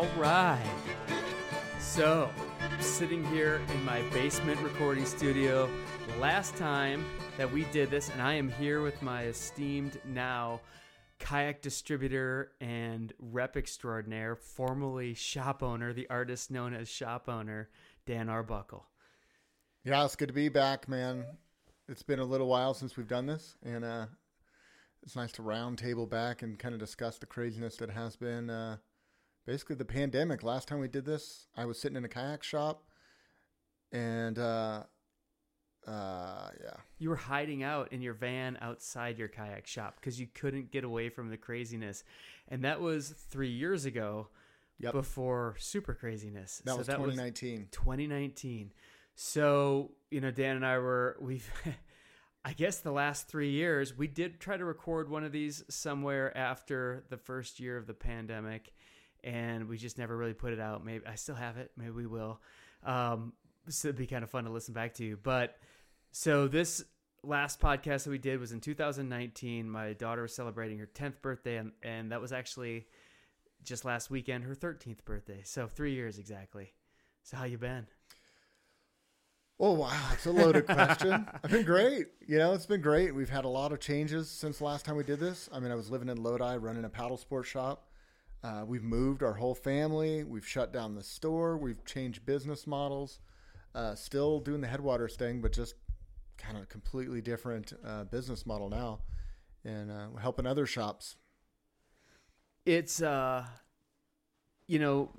All right. So, I'm sitting here in my basement recording studio. Last time that we did this, and I am here with my esteemed now kayak distributor and rep extraordinaire, formerly shop owner, the artist known as shop owner, Dan Arbuckle. Yeah, it's good to be back, man. It's been a little while since we've done this, and it's nice to round table back and kind of discuss the craziness that has been basically the pandemic. Last time we did this, I was sitting in a kayak shop, and yeah. You were hiding out in your van outside your kayak shop because you couldn't get away from the craziness. And that was 3 years ago. Yep. Before super craziness. That was 2019. 2019. So, you know, Dan and I were, I guess the last 3 years, we did try to record one of these somewhere after the first year of the pandemic, and we just never really put it out. Maybe I still have it. Maybe we will. So it'd be kind of fun to listen back to. But so this last podcast that we did was in 2019. My daughter was celebrating her 10th birthday, and that was actually just last weekend, her 13th birthday. So 3 years exactly. So how you been? Oh, wow. It's a loaded question. I've been great. You know, it's been great. We've had a lot of changes since the last time we did this. I mean, I was living in Lodi, running a paddle sports shop. We've moved our whole family. We've shut down the store. We've changed business models. Still doing the Headwaters thing, but just kind of completely different business model now, and helping other shops. It's, you know,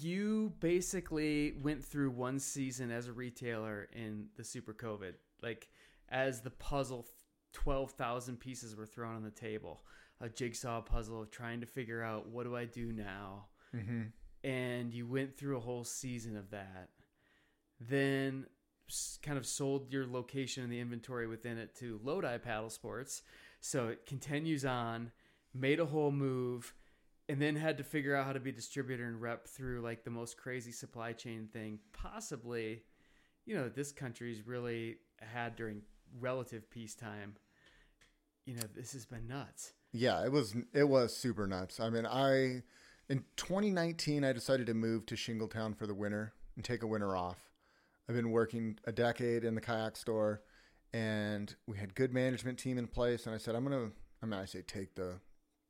you basically went through one season as a retailer in the super COVID, like as the puzzle, 12,000 pieces were thrown on the table, a jigsaw puzzle of trying to figure out, what do I do now? Mm-hmm. And you went through a whole season of that, then kind of sold your location and the inventory within it to Lodi Paddle Sports. So it continues on, made a whole move, and then had to figure out how to be distributor and rep through like the most crazy supply chain thing possibly, you know, this country's really had during relative peacetime. You know, this has been nuts. Yeah, it was super nuts. I mean, in 2019, I decided to move to Shingletown for the winter and take a winter off. I've been working a decade in the kayak store, and we had good management team in place. And I said, I say take the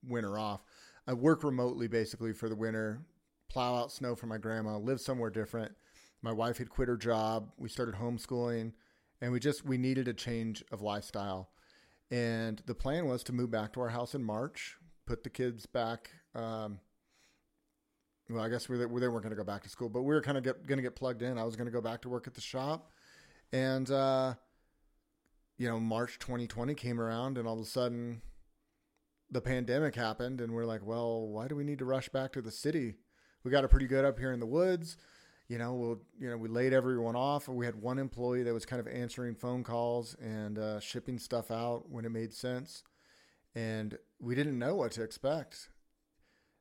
winter off. I work remotely basically for the winter, plow out snow for my grandma, live somewhere different. My wife had quit her job. We started homeschooling, and we needed a change of lifestyle. And the plan was to move back to our house in March, put the kids back. Well, I guess they weren't going to go back to school, but we were kind of going to get plugged in. I was going to go back to work at the shop, and, you know, March 2020 came around, and all of a sudden the pandemic happened, and we're like, well, why do we need to rush back to the city? We got it pretty good up here in the woods. You know, we laid everyone off. We had one employee that was kind of answering phone calls and shipping stuff out when it made sense. And we didn't know what to expect.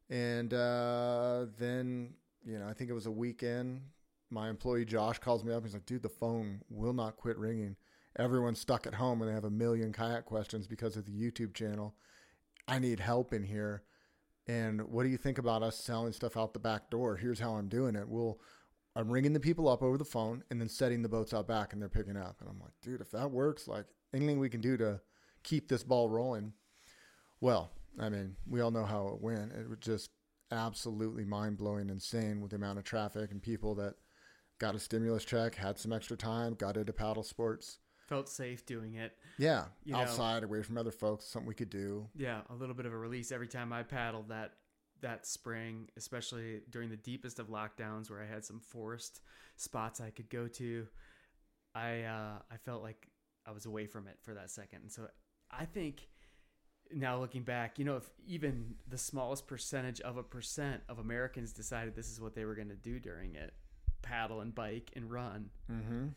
And then, you know, I think it was a weekend. My employee, Josh, calls me up. He's like, dude, the phone will not quit ringing. Everyone's stuck at home and they have a million kayak questions because of the YouTube channel. I need help in here. And what do you think about us selling stuff out the back door? Here's how I'm doing it. I'm ringing the people up over the phone and then setting the boats out back and they're picking up. And I'm like, dude, if that works, like anything we can do to keep this ball rolling. Well, I mean, we all know how it went. It was just absolutely mind-blowing, insane with the amount of traffic and people that got a stimulus check, had some extra time, got into paddle sports. Felt safe doing it. Yeah, outside, away from other folks, something we could do. Yeah, a little bit of a release. Every time I paddled that spring, especially during the deepest of lockdowns where I had some forced spots I could go to, I felt like I was away from it for that second. And so I think now looking back, you know, if even the smallest percentage of Americans decided this is what they were going to do during it, paddle and bike and run, mm-hmm.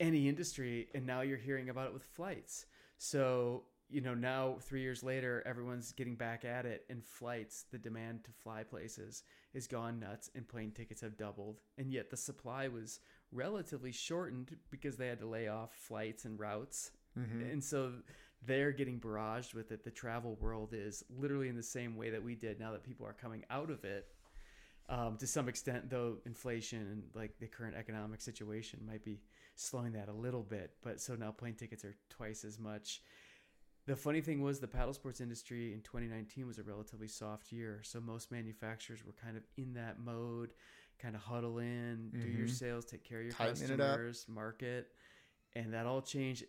any industry, and now you're hearing about it with flights. So, you know, now 3 years later, everyone's getting back at it, and flights, the demand to fly places is gone nuts, and plane tickets have doubled. And yet the supply was relatively shortened because they had to lay off flights and routes. Mm-hmm. And so they're getting barraged with it. The travel world is literally in the same way that we did now that people are coming out of it. To some extent, though, inflation and like the current economic situation might be slowing that a little bit. But so now plane tickets are twice as much. The funny thing was the paddle sports industry in 2019 was a relatively soft year. So most manufacturers were kind of in that mode, kind of huddle in, do your sales, take care of your customers, market. And that all changed.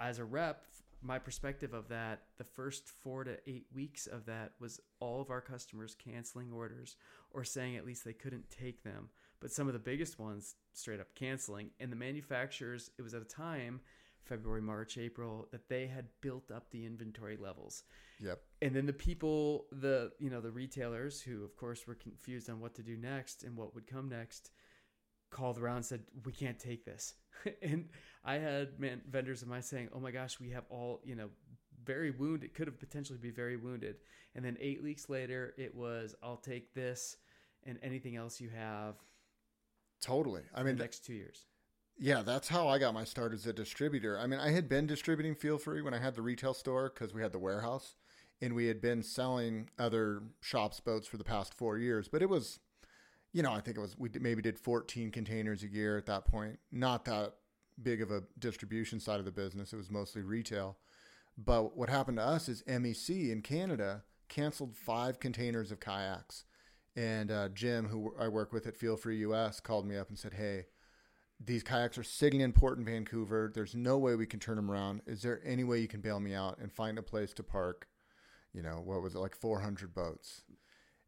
As a rep, my perspective of that, the first 4 to 8 weeks of that was all of our customers canceling orders or saying at least they couldn't take them. But some of the biggest ones straight up canceling. And the manufacturers, it was at a time, February, March, April, that they had built up the inventory levels. Yep. And then the people, the retailers who of course were confused on what to do next and what would come next, called around and said, we can't take this. And I had vendors of mine saying, oh my gosh, we have all, very wounded, could have potentially be very wounded. And then 8 weeks later, it was, I'll take this and anything else you have. Totally. I mean, the next 2 years. Yeah, that's how I got my start as a distributor. I mean, I had been distributing Feel Free when I had the retail store because we had the warehouse and we had been selling other shops boats for the past 4 years. But it was, I think it was, we maybe did 14 containers a year at that point. Not that big of a distribution side of the business. It was mostly retail. But what happened to us is MEC in Canada canceled 5 containers of kayaks. And Jim, who I work with at Feel Free US, called me up and said, hey, these kayaks are sitting in port in Vancouver. There's no way we can turn them around. Is there any way you can bail me out and find a place to park, what was it, like 400 boats?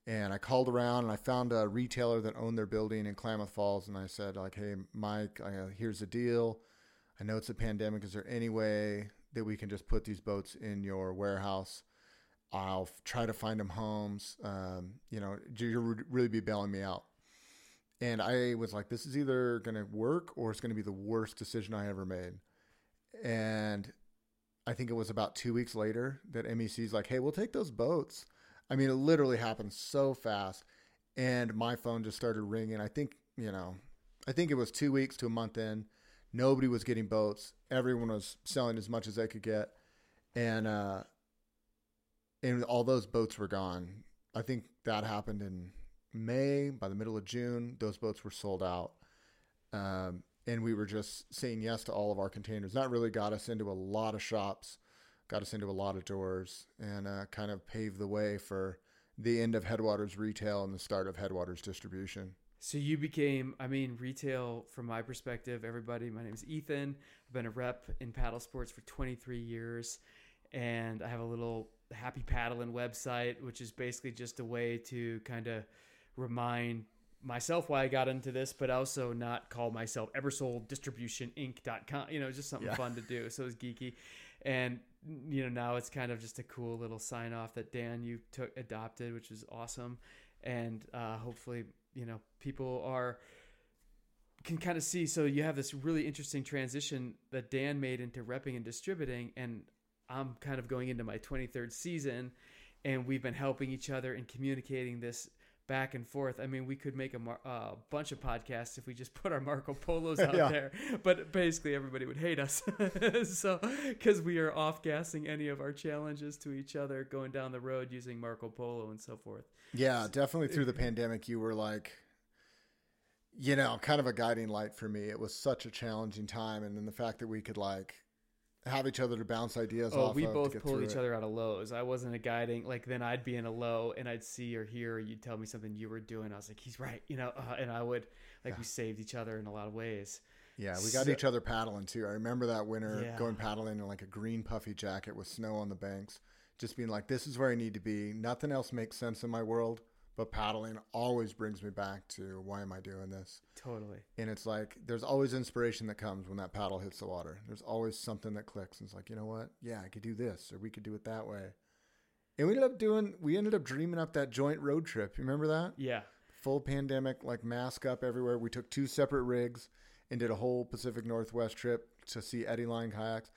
And I called around and I found a retailer that owned their building in Klamath Falls. And I said, like, hey, Mike, here's the deal. I know it's a pandemic. Is there any way that we can just put these boats in your warehouse? I'll try to find them homes. You'll really be bailing me out. And I was like, this is either going to work or it's going to be the worst decision I ever made. And I think it was about 2 weeks later that MEC's like, hey, we'll take those boats. I mean, it literally happened so fast. And my phone just started ringing. I think it was 2 weeks to a month in. Nobody was getting boats. Everyone was selling as much as they could get. And all those boats were gone. I think that happened in May. By the middle of June, those boats were sold out. And we were just saying yes to all of our containers. That really got us into a lot of shops, got us into a lot of doors, and kind of paved the way for the end of Headwaters retail and the start of Headwaters distribution. So you became, retail from my perspective, everybody, my name is Ethan. I've been a rep in paddle sports for 23 years. And I have a little Happy Paddling website, which is basically just a way to kind of remind myself why I got into this, but also not call myself eversolddistributioninc.com. It's just something fun to do. So it's geeky. And, now it's kind of just a cool little sign off that Dan, you adopted, which is awesome. And hopefully, people can kind of see. So you have this really interesting transition that Dan made into repping and distributing. And I'm kind of going into my 23rd season, and we've been helping each other and communicating this back and forth. We could make a bunch of podcasts if we just put our Marco Polos out there, but basically everybody would hate us. So, because we are off-gassing any of our challenges to each other going down the road using Marco Polo and so forth. Yeah, definitely through the pandemic, you were like, kind of a guiding light for me. It was such a challenging time. And then the fact that we could have each other to bounce ideas off of. We both pulled each other out of lows. I wasn't a guiding, then I'd be in a low and I'd see or hear, or you'd tell me something you were doing. I was like, he's right, and I would, we saved each other in a lot of ways. Yeah, we got each other paddling too. I remember that winter going paddling in a green puffy jacket with snow on the banks, just being like, this is where I need to be. Nothing else makes sense in my world, but paddling always brings me back to why am I doing this? Totally. And it's there's always inspiration that comes when that paddle hits the water. There's always something that clicks. And it's you know what? Yeah, I could do this, or we could do it that way. And we ended up dreaming up that joint road trip. You remember that? Yeah. Full pandemic, mask up everywhere. We took 2 separate rigs and did a whole Pacific Northwest trip to see Eddyline kayaks.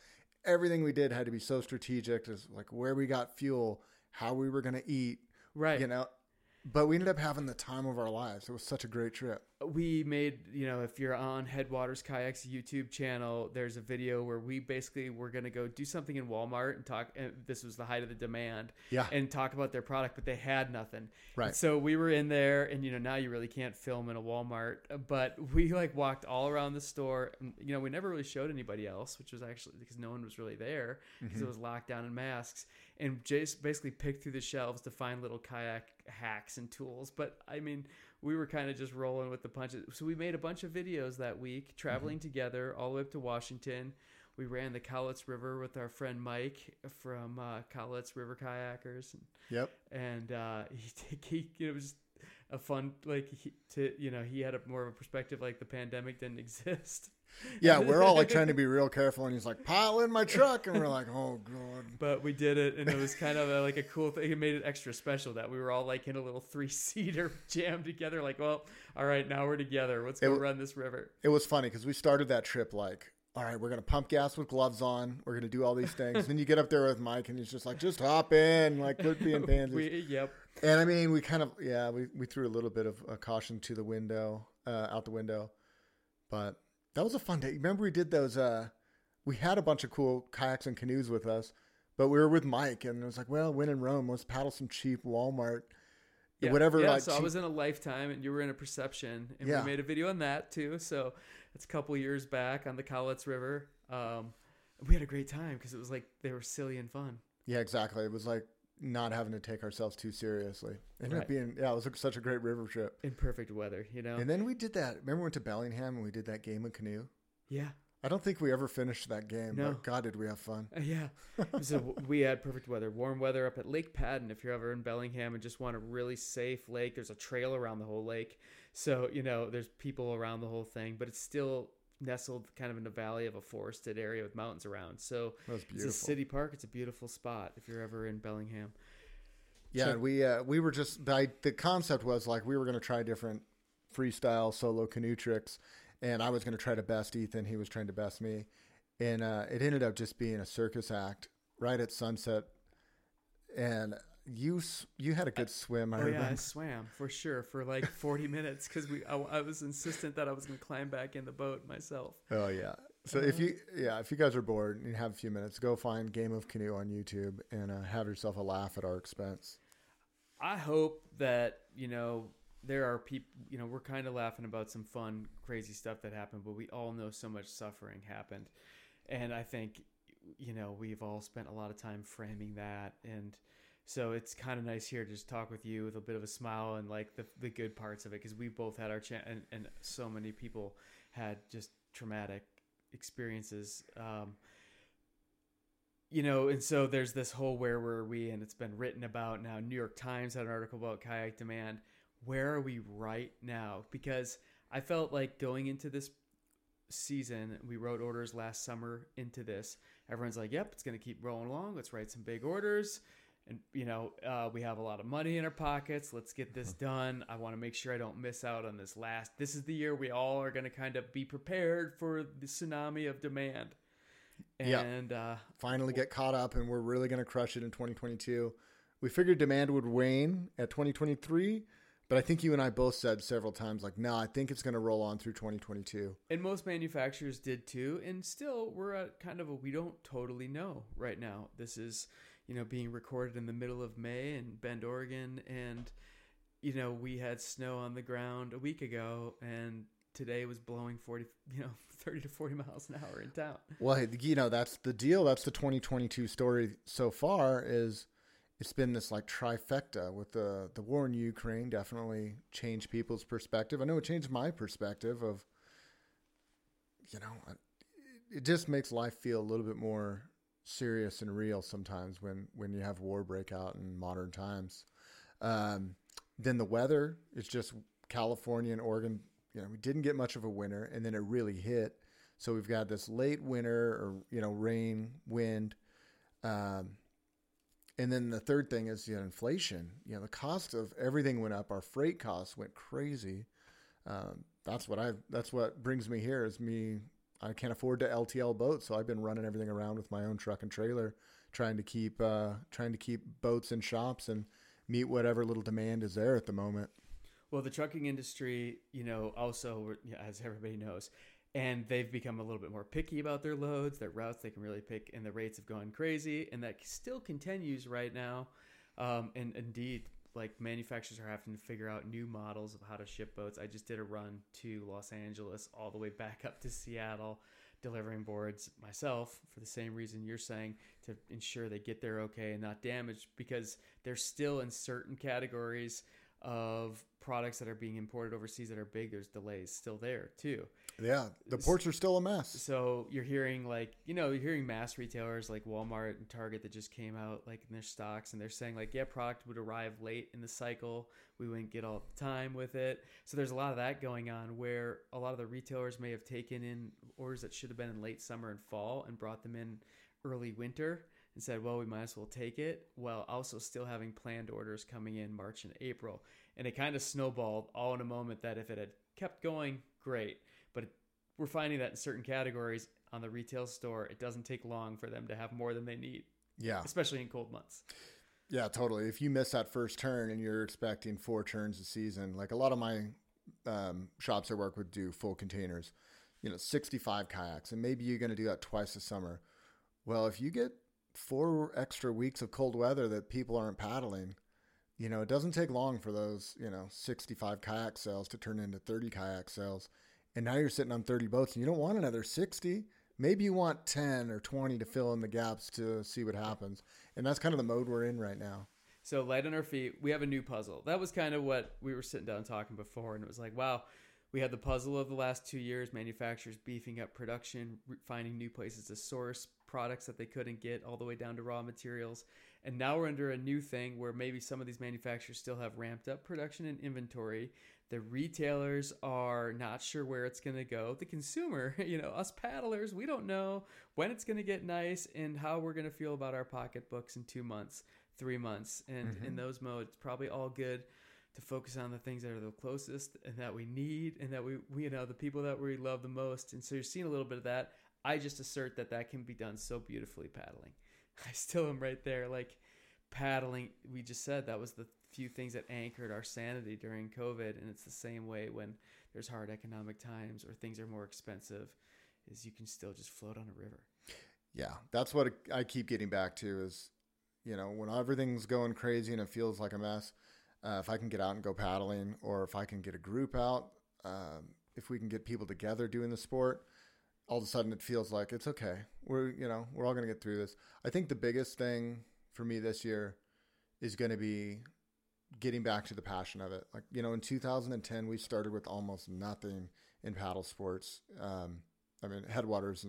Everything we did had to be so strategic. Just where we got fuel, how we were going to eat. Right. But we ended up having the time of our lives. It was such a great trip. We made, you know, if you're on Headwaters Kayak's YouTube channel, there's a video where we basically were going to go do something in Walmart and talk. And this was the height of the demand. Yeah. And talk about their product, but they had nothing. Right. And so we were in there, and, you know, now you really can't film in a Walmart. But we, like, walked all around the store. And, you know, we never really showed anybody else, which was actually because no one was really there because it was locked down in masks. And Jace basically picked through the shelves to find little kayak hacks and tools. But, I mean, we were kind of just rolling with the punches. So we made a bunch of videos that week, traveling together all the way up to Washington. We ran the Cowlitz River with our friend Mike from Cowlitz River Kayakers. Yep. And he it was just a fun, like, he had a more of a perspective, like the pandemic didn't exist. Yeah, we're all like trying to be real careful, and he's like, pile in my truck, and we're like, oh god. But we did it, and it was kind of like a cool thing. It made it extra special that we were all like in a little 3-seater jammed together, like, well, all right, now we're together, let's go run this river. It was funny because we started that trip like, all right, we're going to pump gas with gloves on. We're going to do all these things. Then you get up there with Mike, and he's just like, just hop in. Like, quit being pansies. Yep. And, I mean, we kind of, yeah, we threw a little bit of caution to the window, out the window. But that was a fun day. Remember we did those, we had a bunch of cool kayaks and canoes with us, but we were with Mike, and it was like, well, when in Rome, let's paddle some cheap Walmart. Yeah. Whatever. Yeah, like, so I was in a Lifetime and you were in a Perception, and we made a video on that too. So it's a couple years back on the Cowlitz River. We had a great time because it was like they were silly and fun. Yeah, exactly. It was like not having to take ourselves too seriously. It was such a great river trip in perfect weather, you know. And then we did that. Remember we went to Bellingham and we did that game of canoe. Yeah. I don't think we ever finished that game. No. But God, did we have fun. Yeah. So we had perfect weather, warm weather up at Lake Padden. If you're ever in Bellingham and just want a really safe lake, there's a trail around the whole lake. So, you know, there's people around the whole thing, but it's still nestled kind of in the valley of a forested area with mountains around. So it's a city park. It's a beautiful spot if you're ever in Bellingham. Yeah. So, and we were just, the concept was like, we were going to try different freestyle solo canoe tricks. And I was going to try to best Ethan. He was trying to best me. And it ended up just being a circus act right at sunset. And you had a good swim. I remember. I swam for sure for like 40 minutes because I was insistent that I was going to climb back in the boat myself. Oh, yeah. So if you guys are bored and you have a few minutes, go find Game of Canoe on YouTube and have yourself a laugh at our expense. I hope that, you know, there are people, you know, we're kind of laughing about some fun, crazy stuff that happened, but we all know so much suffering happened. And I think, you know, we've all spent a lot of time framing that. And so it's kind of nice here to just talk with you with a bit of a smile and like the good parts of it. Cause we both had our chance and so many people had just traumatic experiences. You know, and so there's this whole, where were we? And it's been written about now. New York Times had an article about kayak demand. Where are we right now? Because I felt like going into this season, we wrote orders last summer into this. Everyone's like, yep, it's going to keep rolling along. Let's write some big orders. And, you know, we have a lot of money in our pockets. Let's get this done. I want to make sure I don't miss out on this last. This is the year we all are going to kind of be prepared for the tsunami of demand. And finally get caught up, and we're really going to crush it in 2022. We figured demand would wane at 2023. But I think you and I both said several times, like, no, I think it's going to roll on through 2022. And most manufacturers did too. And still, we're at kind of we don't totally know right now. This is, you know, being recorded in the middle of May in Bend, Oregon. And, you know, we had snow on the ground a week ago, and today was blowing 30 to 40 miles an hour in town. Well, you know, that's the deal. That's the 2022 story so far is, it's been this like trifecta with the war in Ukraine. Definitely changed people's perspective. I know it changed my perspective of, you know, it just makes life feel a little bit more serious and real sometimes when you have war break out in modern times. Then the weather is just California and Oregon. You know, we didn't get much of a winter, and then it really hit. So we've got this late winter, or, you know, rain, wind. And then the third thing is, you know, inflation. You know, the cost of everything went up. Our freight costs went crazy. That's what brings me here is me. I can't afford to LTL boats, so I've been running everything around with my own truck and trailer, trying to keep boats in shops and meet whatever little demand is there at the moment. Well, the trucking industry, you know, also, as everybody knows, and they've become a little bit more picky about their loads, their routes they can really pick, and the rates have gone crazy, and that still continues right now. And indeed, like, manufacturers are having to figure out new models of how to ship boats. I just did a run to Los Angeles all the way back up to Seattle, delivering boards myself for the same reason you're saying, to ensure they get there okay and not damaged, because they're still in certain categories of products that are being imported overseas that are big. There's delays still there too. Yeah. The ports are still a mess. So you're hearing, like, you know, you're hearing mass retailers like Walmart and Target that just came out, like, in their stocks, and they're saying, like, yeah, product would arrive late in the cycle. We wouldn't get all the time with it. So there's a lot of that going on, where a lot of the retailers may have taken in orders that should have been in late summer and fall and brought them in early winter and said, well, we might as well take it, while also still having planned orders coming in March and April. And it kind of snowballed all in a moment, that if it had kept going, great. But we're finding that in certain categories on the retail store, it doesn't take long for them to have more than they need. Yeah. Especially in cold months. Yeah, totally. If you miss that first turn and you're expecting 4 turns a season, like a lot of my shops I work with do full containers, you know, 65 kayaks, and maybe you're going to do that twice a summer. Well, if you get 4 extra weeks of cold weather that people aren't paddling, you know, it doesn't take long for those, you know, 65 kayak sales to turn into 30 kayak sales. And now you're sitting on 30 boats, and you don't want another 60. Maybe you want 10 or 20 to fill in the gaps to see what happens. And that's kind of the mode we're in right now. So light on our feet, we have a new puzzle. That was kind of what we were sitting down talking before. And it was like, wow, we had the puzzle of the last 2 years, manufacturers beefing up production, finding new places to source products that they couldn't get, all the way down to raw materials. And now we're under a new thing where maybe some of these manufacturers still have ramped up production and inventory. The retailers are not sure where it's going to go. The consumer, you know, us paddlers, we don't know when it's going to get nice and how we're going to feel about our pocketbooks in 2 months, 3 months. And in those modes, probably all good to focus on the things that are the closest and that we need, and that we, you know, the people that we love the most. And so you're seeing a little bit of that. I just assert that that can be done so beautifully paddling. I still am right there, like, paddling. We just said that was the few things that anchored our sanity during COVID. And it's the same way when there's hard economic times or things are more expensive, is you can still just float on a river. Yeah, that's what I keep getting back to is, you know, when everything's going crazy and it feels like a mess, if I can get out and go paddling, or if I can get a group out, if we can get people together doing the sport, all of a sudden it feels like it's okay. We're all going to get through this. I think the biggest thing for me this year is going to be getting back to the passion of it. Like, you know, in 2010, we started with almost nothing in paddle sports. I mean, Headwaters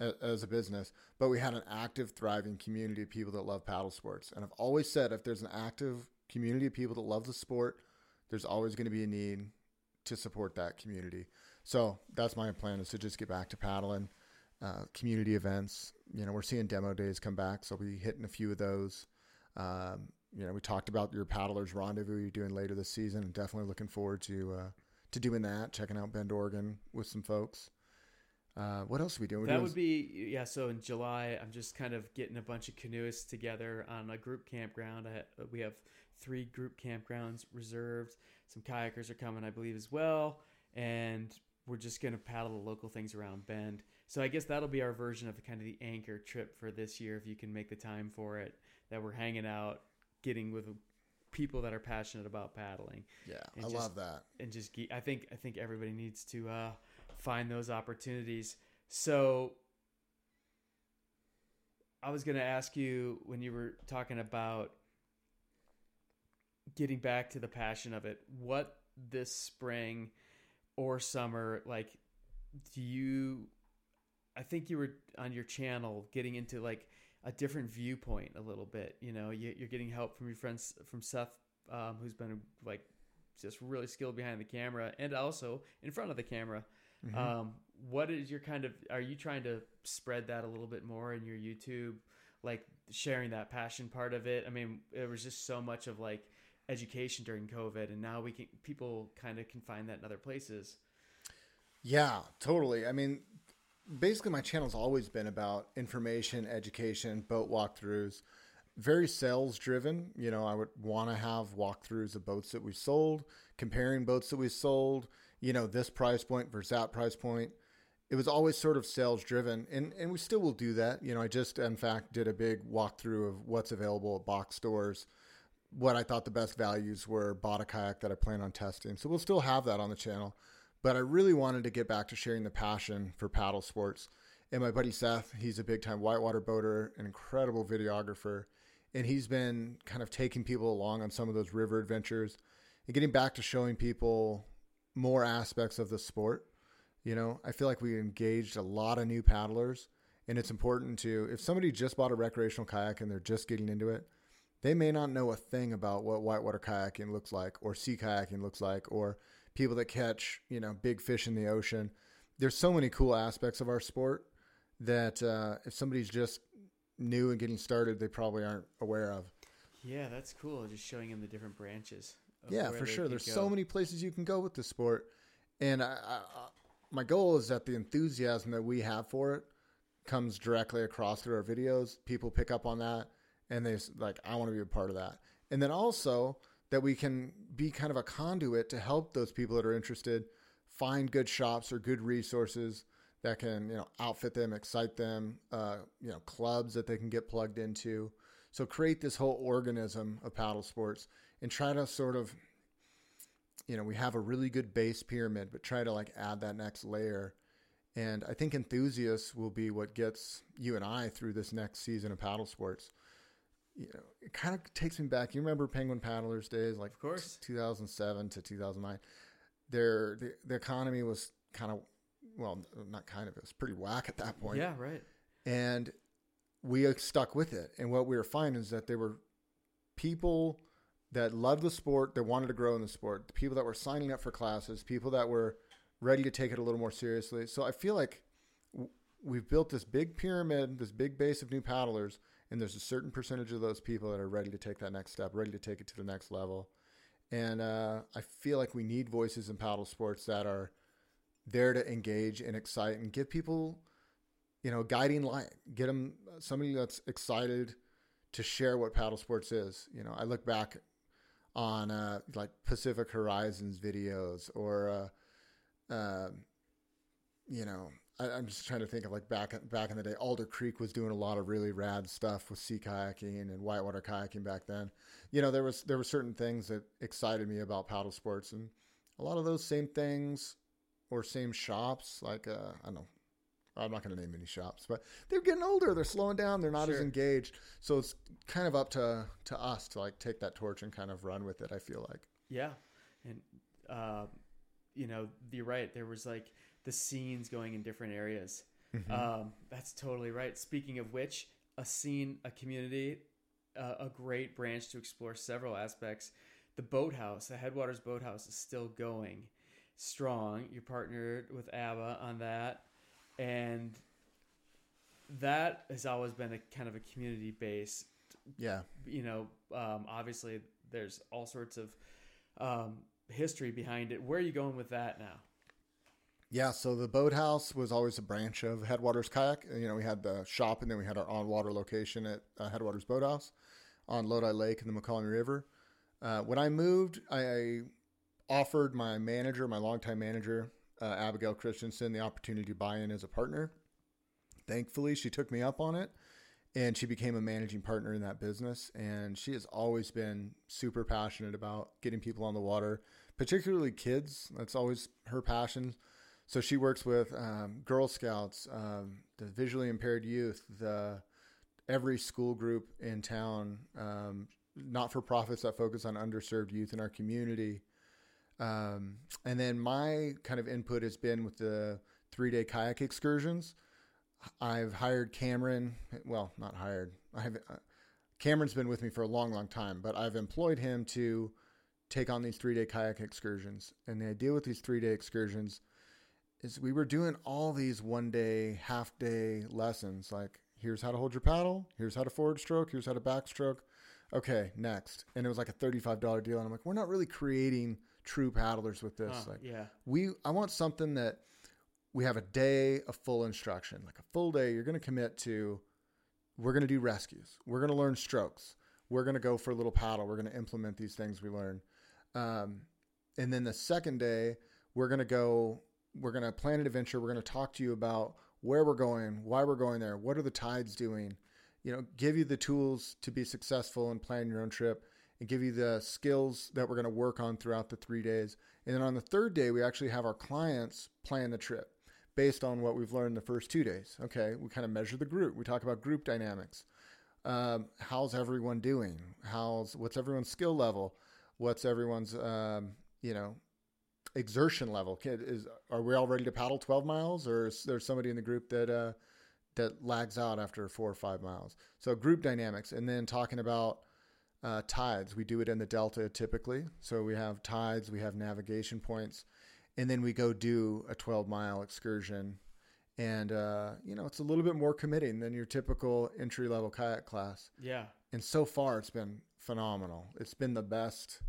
as a business, but we had an active, thriving community of people that love paddle sports. And I've always said, if there's an active community of people that love the sport, there's always going to be a need to support that community. So that's my plan, is to just get back to paddling, community events. You know, we're seeing demo days come back, so we'll be hitting a few of those. You know, we talked about your paddlers rendezvous you're doing later this season, and definitely looking forward to doing that, checking out Bend, Oregon with some folks. What else are we doing? So in July, I'm just kind of getting a bunch of canoeists together on a group campground. We have 3 group campgrounds reserved. Some kayakers are coming, I believe, as well. And we're just going to paddle the local things around Bend. So I guess that'll be our version of kind of the anchor trip for this year, if you can make the time for it, that we're hanging out, getting with people that are passionate about paddling. Yeah, I love that. And just, I think everybody needs to find those opportunities. So I was going to ask you, when you were talking about getting back to the passion of it, what this spring or summer, like, I think you were on your channel getting into, like, a different viewpoint a little bit. You know, you're getting help from your friends, from Seth, who's been, like, just really skilled behind the camera and also in front of the camera. What is your kind of, are you trying to spread that a little bit more in your YouTube, like, sharing that passion part of it? I mean, it was just so much of, like, education during COVID, and now people kind of can find that in other places. Yeah, totally. I mean, basically my channel's always been about information, education, boat walkthroughs, very sales driven. You know, I would want to have walkthroughs of boats that we sold, comparing boats that we sold, you know, this price point versus that price point. It was always sort of sales driven, and we still will do that. You know, I just, in fact, did a big walkthrough of what's available at box stores, what I thought the best values were, bought a kayak that I plan on testing. So we'll still have that on the channel, but I really wanted to get back to sharing the passion for paddle sports. And my buddy Seth, he's a big time whitewater boater, an incredible videographer, and he's been kind of taking people along on some of those river adventures and getting back to showing people more aspects of the sport. You know, I feel like we engaged a lot of new paddlers, and it's important to, if somebody just bought a recreational kayak and they're just getting into it, they may not know a thing about what whitewater kayaking looks like, or sea kayaking looks like, or people that catch, you know, big fish in the ocean. There's so many cool aspects of our sport that if somebody's just new and getting started, they probably aren't aware of. Yeah, that's cool. Just showing them the different branches. Yeah, for sure. There's so many places you can go with the sport. And my goal is that the enthusiasm that we have for it comes directly across through our videos. People pick up on that and they're like, I want to be a part of that. And then also that we can be kind of a conduit to help those people that are interested find good shops or good resources that can, you know, outfit them, excite them, you know, clubs that they can get plugged into. So create this whole organism of paddle sports and try to sort of, you know, we have a really good base pyramid, but try to like add that next layer. And I think enthusiasts will be what gets you and I through this next season of paddle sports. You know, it kind of takes me back. You remember Penguin Paddlers days, like of course, 2007 to 2009. The economy was kind of, well, not kind of, it was pretty whack at that point. Yeah, right. And we stuck with it. And what we were finding is that there were people that loved the sport, that wanted to grow in the sport, the people that were signing up for classes, people that were ready to take it a little more seriously. So I feel like we've built this big pyramid, this big base of new paddlers, and there's a certain percentage of those people that are ready to take that next step, ready to take it to the next level. And I feel like we need voices in paddle sports that are there to engage and excite and give people, you know, guiding light, get them somebody that's excited to share what paddle sports is. You know, I look back on like Pacific Horizons videos or, you know, I'm just trying to think of like back in the day, Alder Creek was doing a lot of really rad stuff with sea kayaking and whitewater kayaking back then. You know, there were certain things that excited me about paddle sports, and a lot of those same things or same shops, like, I don't know, I'm not going to name any shops, but they're getting older. They're slowing down. They're not as engaged. So it's kind of up to us to like take that torch and kind of run with it, I feel like. Yeah. And, you know, you're right. There was like the scenes going in different areas. Mm-hmm. That's totally right. Speaking of which, a scene, a community, a great branch to explore several aspects. The boathouse, the Headwaters Boathouse is still going strong. You're partnered with ABBA on that. And that has always been a kind of a community based, yeah. You know, obviously there's all sorts of history behind it. Where are you going with that now? Yeah, so the boathouse was always a branch of Headwaters Kayak. You know, we had the shop, and then we had our on water location at Headwaters Boathouse on Lodi Lake in the McCallum River. When I moved, I offered my manager, my longtime manager, Abigail Christensen, the opportunity to buy in as a partner. Thankfully, she took me up on it, and she became a managing partner in that business. And she has always been super passionate about getting people on the water, particularly kids. That's always her passion. So she works with Girl Scouts, the visually impaired youth, every school group in town, not-for-profits that focus on underserved youth in our community. And then my kind of input has been with the 3-day kayak excursions. I've hired Cameron. Well, not hired. Cameron's been with me for a long, long time, but I've employed him to take on these 3-day kayak excursions. And the idea with these 3-day excursions is we were doing all these 1-day, half-day lessons. Like, here's how to hold your paddle. Here's how to forward stroke. Here's how to backstroke. Okay, next. And it was like a $35 deal. And I'm like, we're not really creating true paddlers with this. Like, yeah, I want something that we have a day of full instruction, like a full day. You're going to commit to we're going to do rescues. We're going to learn strokes. We're going to go for a little paddle. We're going to implement these things we learn. And then the second day, we're going to plan an adventure. We're going to talk to you about where we're going, why we're going there, what are the tides doing, you know, give you the tools to be successful and plan your own trip and give you the skills that we're going to work on throughout the 3 days. And then on the third day, we actually have our clients plan the trip based on what we've learned the first 2 days. Okay. We kind of measure the group. We talk about group dynamics. How's everyone doing? What's everyone's skill level? What's everyone's, exertion level? Are we all ready to paddle 12 miles, or is there somebody in the group that lags out after 4 or 5 miles? So group dynamics, and then talking about tides. We do it in the Delta typically. So we have tides, we have navigation points, and then we go do a 12-mile excursion. And, it's a little bit more committing than your typical entry-level kayak class. Yeah. And so far, it's been phenomenal. It's been the best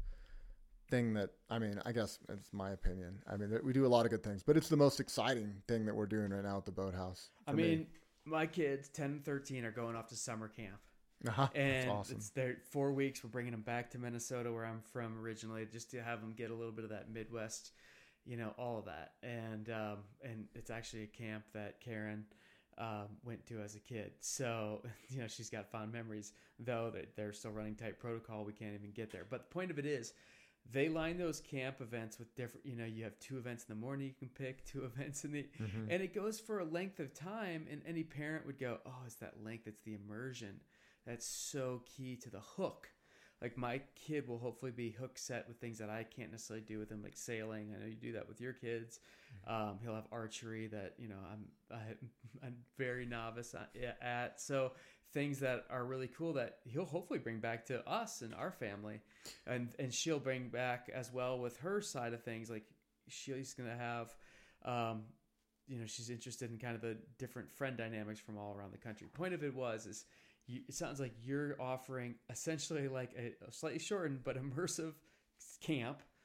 thing that, I guess it's my opinion. We do a lot of good things, but it's the most exciting thing that we're doing right now at the boathouse. My kids, 10 and 13, are going off to summer camp. Uh-huh. And that's awesome. It's their 4 weeks. We're bringing them back to Minnesota, where I'm from originally, just to have them get a little bit of that Midwest, all of that. And it's actually a camp that Karen went to as a kid. So, she's got fond memories, though that they're still running tight protocol. We can't even get there. But the point of it is, they line those camp events with different, you have 2 events in the morning, you can pick 2 events in the, mm-hmm. and it goes for a length of time. And any parent would go, oh, it's that length. It's the immersion. That's so key to the hook. Like, my kid will hopefully be hook set with things that I can't necessarily do with him, like sailing. I know you do that with your kids. He'll have archery that, I'm very novice at. So things that are really cool that he'll hopefully bring back to us and our family. And she'll bring back as well with her side of things. Like, she's going to have, she's interested in kind of the different friend dynamics from all around the country. Point of it was, it sounds like you're offering essentially like a slightly shortened but immersive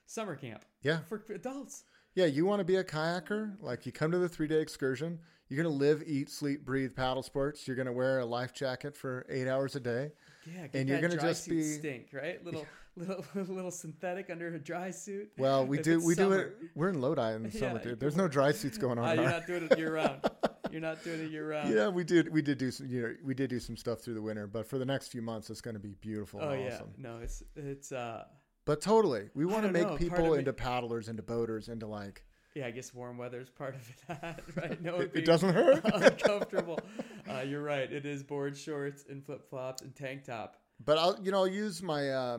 summer camp. Yeah. For adults. Yeah. You want to be a kayaker? Like, you come to the 3-day excursion, you're going to live, eat, sleep, breathe paddle sports. You're going to wear a life jacket for 8 hours a day. Yeah. And you're going to just be stink, right? Little synthetic under a dry suit. Well, we do it. We're in Lodi in the summer, dude. There's no dry suits going on. You're not doing it year round. You're not doing it year round. Yeah, we did do some stuff through the winter, but for the next few months, it's going to be beautiful. Oh, and awesome. No, it's. But totally, we want to make people into paddlers, into boaters, into like. Yeah, I guess warm weather is part of that, right? No, it doesn't hurt. Uncomfortable. You're right. It is board shorts and flip flops and tank top. But I'll use my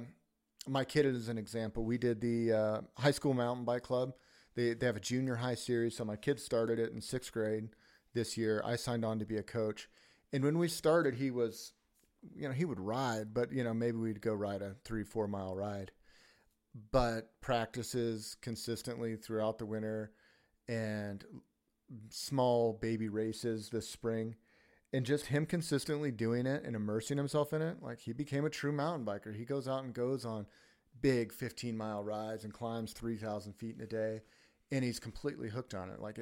my kid as an example. We did the high school mountain bike club. They have a junior high series, so my kid started it in 6th grade. This year, I signed on to be a coach. And when we started, he was, he would ride, but, maybe we'd go ride a 3-4 mile ride. But practices consistently throughout the winter and small baby races this spring, and just him consistently doing it and immersing himself in it. Like, he became a true mountain biker. He goes out and goes on big 15-mile rides and climbs 3,000 feet in a day. And he's completely hooked on it. Like,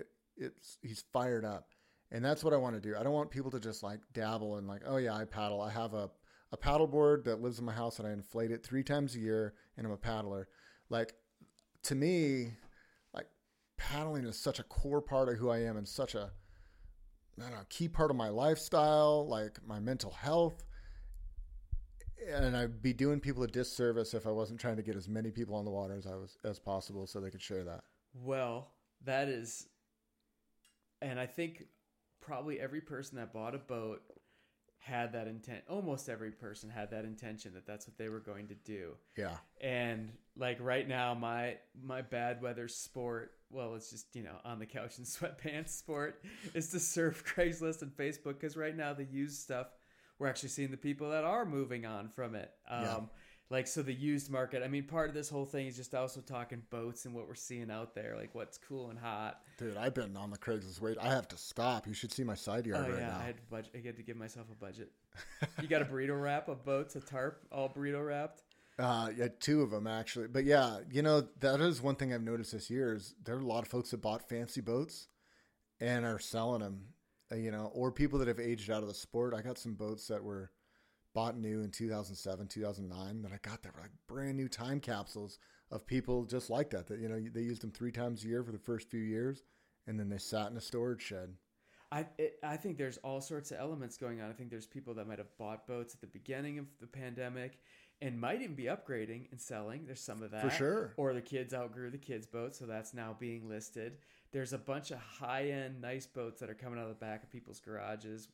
he's fired up. And that's what I want to do. I don't want people to just like dabble and like, oh yeah, I paddle. I have a paddle board that lives in my house and I inflate it 3 times a year and I'm a paddler. Like, to me, like, paddling is such a core part of who I am and such a key part of my lifestyle, like my mental health. And I'd be doing people a disservice if I wasn't trying to get as many people on the water as possible so they could share that. Well, that is, and I think probably every person that bought a boat had that intent. Almost every person had that intention that that's what they were going to do. Yeah. And like right now, my bad weather sport, well, it's just, on the couch in sweatpants sport, is to surf Craigslist and Facebook. 'Cause right now the used stuff, we're actually seeing the people that are moving on from it. Yeah. Like, so the used market, part of this whole thing is just also talking boats and what we're seeing out there, like what's cool and hot. Dude, I've been on the Craigslist. Wait, I have to stop. You should see my side yard right now. I had to give myself a budget. You got a burrito wrap of boats, a tarp, all burrito wrapped? Yeah, 2 of them actually. But yeah, that is one thing I've noticed this year is there are a lot of folks that bought fancy boats and are selling them. you know, or people that have aged out of the sport. I got some boats that were bought new in 2007, 2009 that I got that were like brand new time capsules of people just like that, that, you know, they used them 3 times a year for the first few years and then they sat in a storage shed. I think there's all sorts of elements going on. I think there's people that might have bought boats at the beginning of the pandemic and might even be upgrading and selling. There's some of that. For sure. Or the kids outgrew the kids' boat, so that's now being listed. There's a bunch of high-end, nice boats that are coming out of the back of people's garages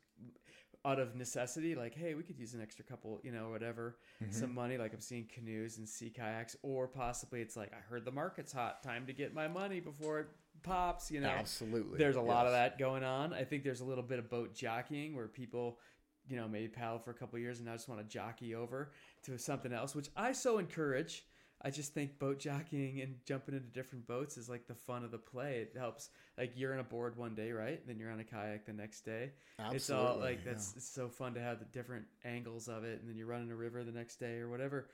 out of necessity. Like, hey, we could use an extra couple, you know, whatever, some money. Like I'm seeing canoes and sea kayaks. Or possibly it's like, I heard the market's hot. Time to get my money before it pops, you know. Absolutely. There's a lot of that going on. I think there's a little bit of boat jockeying where people, you know, maybe paddle for a couple of years and now just want to jockey over to something else, which I so encourage. I just think boat jockeying and jumping into different boats is like the fun of the play. It helps. Like you're on a board one day, right? Then you're on a kayak the next day. Absolutely. It's all like that's it's so fun to have the different angles of it, and then you're running a river the next day or whatever.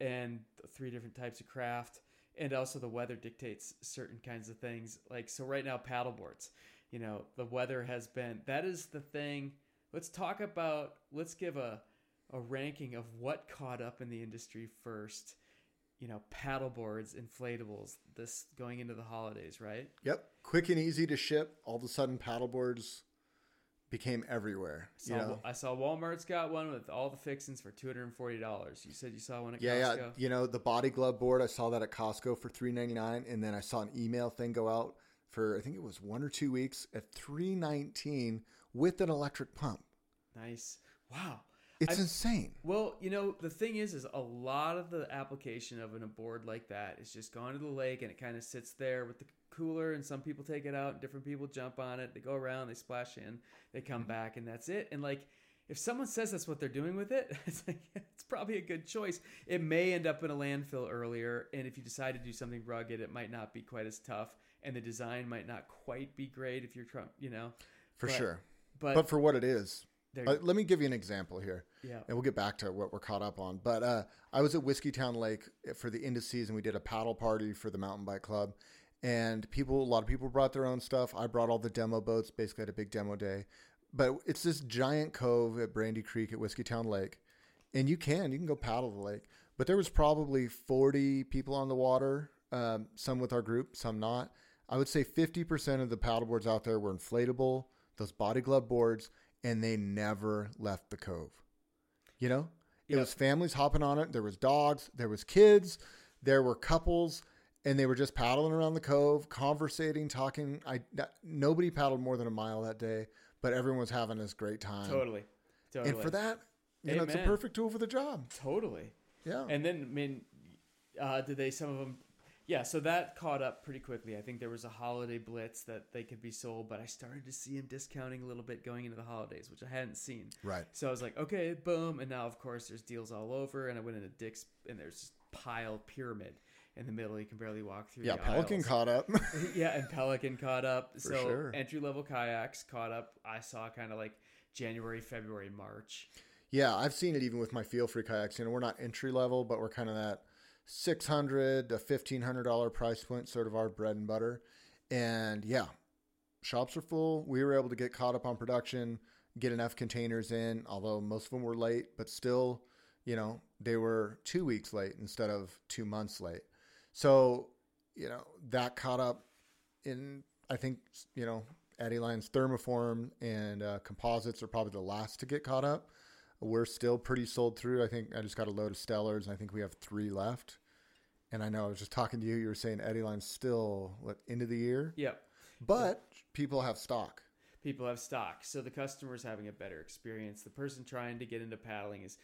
And 3 different types of craft. And also the weather dictates certain kinds of things. Like, so right now, paddleboards, you know, the weather has been, that is the thing. Let's talk about, let's give a ranking of what caught up in the industry first, you know, paddleboards, inflatables, this going into the holidays, right? Yep. Quick and easy to ship. All of a sudden paddleboards became everywhere. I saw Walmart's got one with all the fixings for $240. You said you saw one at Costco. Yeah, you know, the Body Glove board, I saw that at Costco for $399, and then I saw an email thing go out for, I think it was 1 or 2 weeks at $319 with an electric pump. Nice. Wow. It's insane. Well, you know, the thing is a lot of the application of a board like that is just gone to the lake and it kind of sits there with the cooler, and some people take it out and different people jump on it. They go around, they splash in, they come back, and that's it. And like, if someone says that's what they're doing with it, it's like, it's probably a good choice. It may end up in a landfill earlier. And if you decide to do something rugged, it might not be quite as tough and the design might not quite be great if you're trying, you know, sure. But for what it is. Let me give you an example here, and we'll get back to what we're caught up on. But I was at Whiskeytown Lake for the end of season. We did a paddle party for the mountain bike club, and a lot of people brought their own stuff. I brought all the demo boats, basically had a big demo day. But it's this giant cove at Brandy Creek at Whiskeytown Lake, and you can go paddle the lake. But there was probably 40 people on the water, some with our group, some not. I would say 50% of the paddleboards out there were inflatable, those Body Glove boards. And they never left the cove. You know, it was families hopping on it. There was dogs, there was kids, there were couples, and they were just paddling around the cove, conversating, talking. Nobody paddled more than a mile that day, but everyone was having this great time. Totally. And for that, you know, it's a perfect tool for the job. Totally. Yeah. And then, I mean, so that caught up pretty quickly. I think there was a holiday blitz that they could be sold, but I started to see them discounting a little bit going into the holidays, which I hadn't seen. Right. So I was like, okay, boom. And now, of course, there's deals all over. And I went into Dick's, and there's this pile pyramid in the middle. You can barely walk through the aisles. Pelican caught up. And Pelican caught up. So entry-level kayaks caught up. I saw kind of like January, February, March. Yeah, I've seen it even with my Feel Free kayaks. You know, we're not entry-level, but we're kind of that $600 to $1,500 price point, sort of our bread and butter. And yeah, shops are full. We were able to get caught up on production, get enough containers in, although most of them were late, but still, you know, they were 2 weeks late instead of 2 months late. So, you know, that caught up in, I think, you know, Eddyline's thermoform and composites are probably the last to get caught up. We're still pretty sold through. I think I just got a load of Stellars, and I think we have 3 left. And I know I was just talking to you. You were saying Eddyline's still, end of the year? Yep. But people have stock. People have stock. So the customer's having a better experience. The person trying to get into paddling is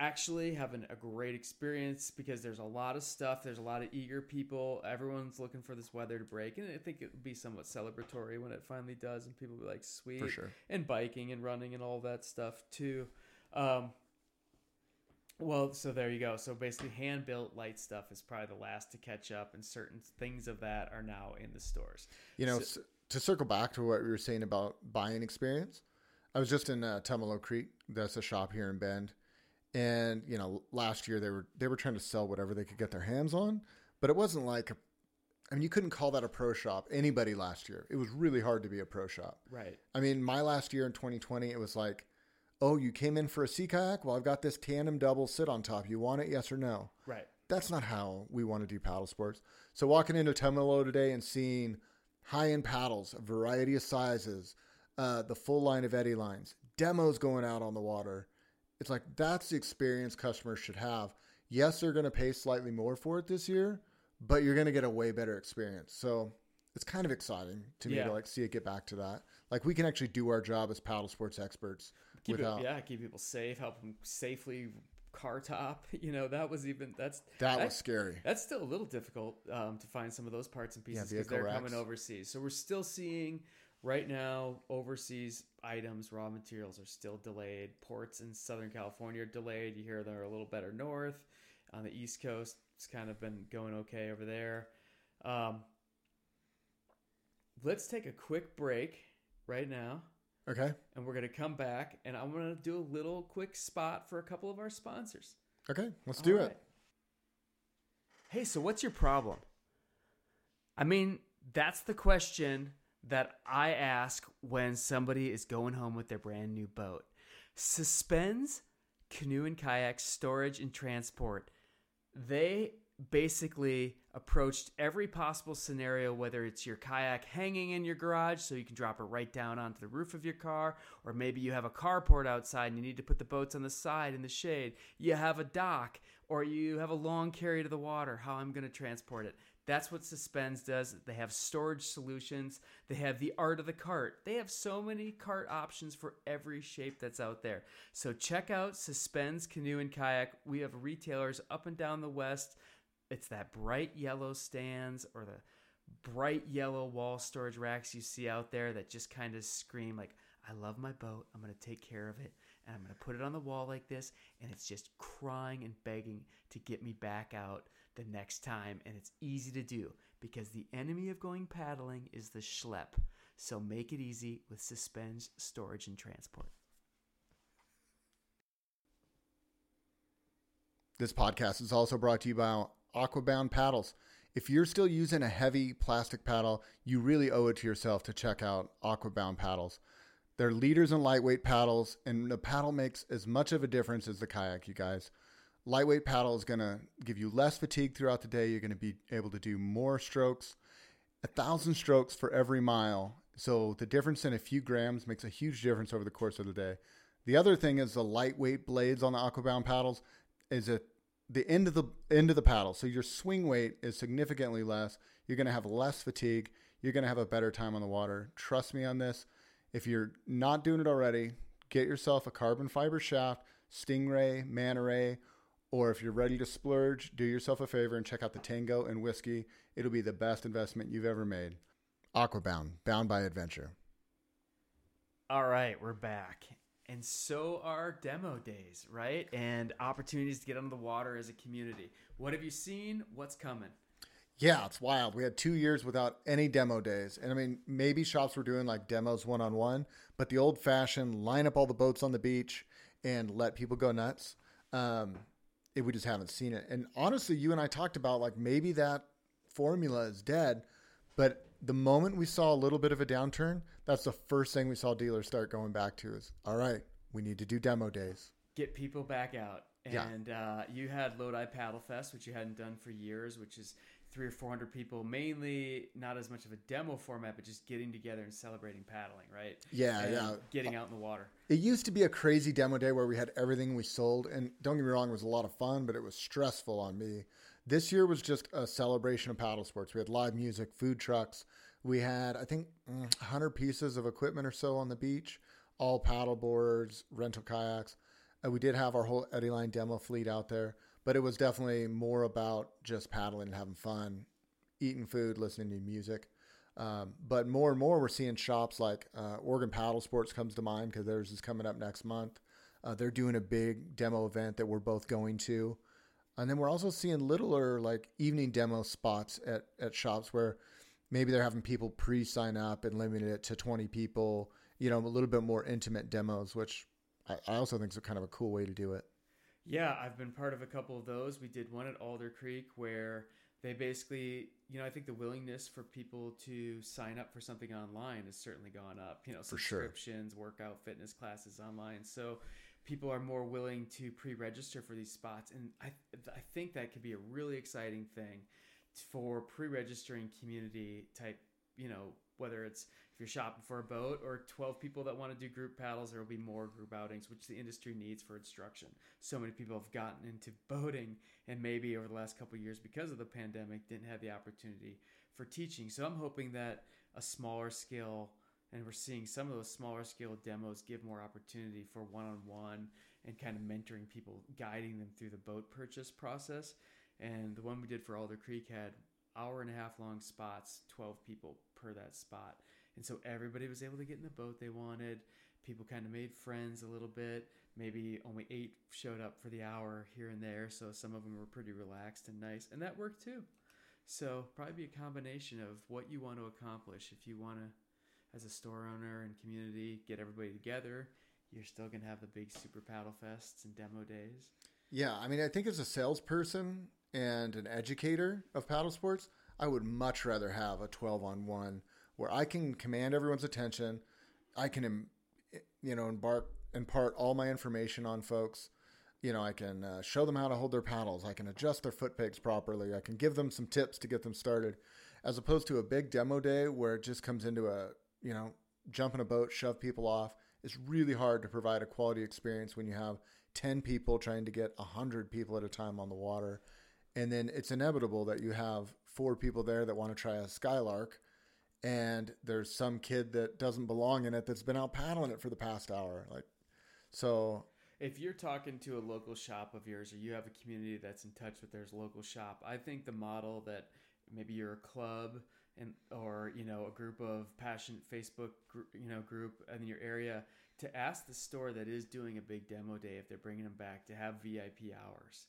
actually having a great experience because there's a lot of stuff. There's a lot of eager people. Everyone's looking for this weather to break. And I think it would be somewhat celebratory when it finally does. And people will be like, sweet. For sure. And biking and running and all that stuff too. So there you go. So basically hand-built light stuff is probably the last to catch up, and certain things of that are now in the stores. You know, so, to circle back to what we were saying about buying experience, I was just in Tumalo Creek. That's a shop here in Bend. And, you know, last year they were trying to sell whatever they could get their hands on, but it wasn't like I mean, you couldn't call that a pro shop, anybody last year. It was really hard to be a pro shop. Right. I mean, my last year in 2020, it was like, oh, you came in for a sea kayak? Well, I've got this tandem double sit on top. You want it? Yes or no? Right. That's not how we want to do paddle sports. So walking into Tumalo today and seeing high-end paddles, a variety of sizes, the full line of Eddylines, demos going out on the water. It's like, that's the experience customers should have. Yes, they're going to pay slightly more for it this year, but you're going to get a way better experience. So it's kind of exciting to me to like see it get back to that. Like, we can actually do our job as paddle sports experts. Keep people safe, help them safely car top. You know, that was even, that was scary. That's still a little difficult to find some of those parts and pieces because they're coming overseas. So we're still seeing right now overseas items, raw materials are still delayed. Ports in Southern California are delayed. You hear they're a little better north. On the East Coast, it's kind of been going okay over there. Let's take a quick break right now. Okay. And we're going to come back, and I'm going to do a little quick spot for a couple of our sponsors. Okay, let's do it. Hey, so what's your problem? I mean, that's the question that I ask when somebody is going home with their brand new boat. Suspend's Canoe and Kayak Storage and Transport. They basically approached every possible scenario, whether it's your kayak hanging in your garage so you can drop it right down onto the roof of your car, or maybe you have a carport outside and you need to put the boats on the side in the shade, you have a dock, or you have a long carry to the water, how I'm going to transport it. That's what Suspends does. They have storage solutions. They have the art of the cart. They have so many cart options for every shape that's out there. So check out Suspends Canoe and Kayak. We have retailers up and down the West. It's that bright yellow stands or the bright yellow wall storage racks you see out there that just kind of scream like, I love my boat. I'm going to take care of it. And I'm going to put it on the wall like this. And it's just crying and begging to get me back out the next time, and it's easy to do because the enemy of going paddling is the schlep. So make it easy with Suspend's Storage and Transport. This podcast is also brought to you by AquaBound Paddles. If you're still using a heavy plastic paddle, you really owe it to yourself to check out AquaBound Paddles. They're leaders in lightweight paddles, and the paddle makes as much of a difference as the kayak, you guys. Lightweight paddle is going to give you less fatigue throughout the day. You're going to be able to do more strokes, 1,000 strokes for every mile. So the difference in a few grams makes a huge difference over the course of the day. The other thing is the lightweight blades on the AquaBound paddles is at the end of the paddle. So your swing weight is significantly less. You're going to have less fatigue. You're going to have a better time on the water. Trust me on this. If you're not doing it already, get yourself a carbon fiber shaft, Stingray, Manta Ray, or if you're ready to splurge, do yourself a favor and check out the Tango and Whiskey. It'll be the best investment you've ever made. AquaBound, bound by adventure. All right, we're back. And so are demo days, right? And opportunities to get on the water as a community. What have you seen? What's coming? Yeah, it's wild. We had 2 years without any demo days. And I mean, maybe shops were doing like demos one-on-one, but the old fashioned line up all the boats on the beach and let people go nuts. We just haven't seen it. And honestly, you and I talked about like maybe that formula is dead, but the moment we saw a little bit of a downturn, that's the first thing we saw dealers start going back to is, all right, we need to do demo days. Get people back out. And you had Lodi Paddle Fest, which you hadn't done for years, which is 300 or 400 people, mainly not as much of a demo format, but just getting together and celebrating paddling, right? Getting out in the water. It used to be a crazy demo day where we had everything we sold, and don't get me wrong, it was a lot of fun, but it was stressful on me. This year was just a celebration of paddle sports. We had live music, food trucks. We had, I think, 100 pieces of equipment or so on the beach, all paddle boards, rental kayaks. We did have our whole Eddyline demo fleet out there. But it was definitely more about just paddling and having fun, eating food, listening to music. But more and more, we're seeing shops like Oregon Paddle Sports comes to mind because theirs is coming up next month. They're doing a big demo event that we're both going to. And then we're also seeing littler like evening demo spots at shops where maybe they're having people pre-sign up and limited it to 20 people, you know, a little bit more intimate demos, which I also think is kind of a cool way to do it. Yeah, I've been part of a couple of those. We did one at Alder Creek where they basically, you know, I think the willingness for people to sign up for something online has certainly gone up, you know, subscriptions, for sure. Workout, fitness classes online. So people are more willing to pre-register for these spots. And I think that could be a really exciting thing for pre-registering community type, you know, whether it's if you're shopping for a boat or 12 people that want to do group paddles, there will be more group outings, which the industry needs for instruction. So many people have gotten into boating and maybe over the last couple of years because of the pandemic didn't have the opportunity for teaching. So I'm hoping that a smaller scale, and we're seeing some of those smaller scale demos give more opportunity for one-on-one and kind of mentoring people, guiding them through the boat purchase process. And the one we did for Alder Creek had hour and a half long spots, 12 people per that spot. And so everybody was able to get in the boat they wanted. People kind of made friends a little bit. Maybe only 8 showed up for the hour here and there. So some of them were pretty relaxed and nice. And that worked too. So probably be a combination of what you want to accomplish. If you want to, as a store owner and community, get everybody together, you're still going to have the big super paddle fests and demo days. Yeah, I mean, I think as a salesperson and an educator of paddle sports, I would much rather have a 12-on-1 where I can command everyone's attention. I can, you know, impart all my information on folks. You know, I can show them how to hold their paddles. I can adjust their foot pegs properly. I can give them some tips to get them started, as opposed to a big demo day where it just comes into a, you know, jump in a boat, shove people off. It's really hard to provide a quality experience when you have 10 people trying to get 100 people at a time on the water. And then it's inevitable that you have 4 people there that want to try a Skylark, and there's some kid that doesn't belong in it that's been out paddling it for the past hour. Like, so if you're talking to a local shop of yours, or you have a community that's in touch with their local shop, I think the model that maybe you're a club and, or, you know, a group of passionate Facebook group, you know, group in your area, to ask the store that is doing a big demo day if they're bringing them back to have VIP hours.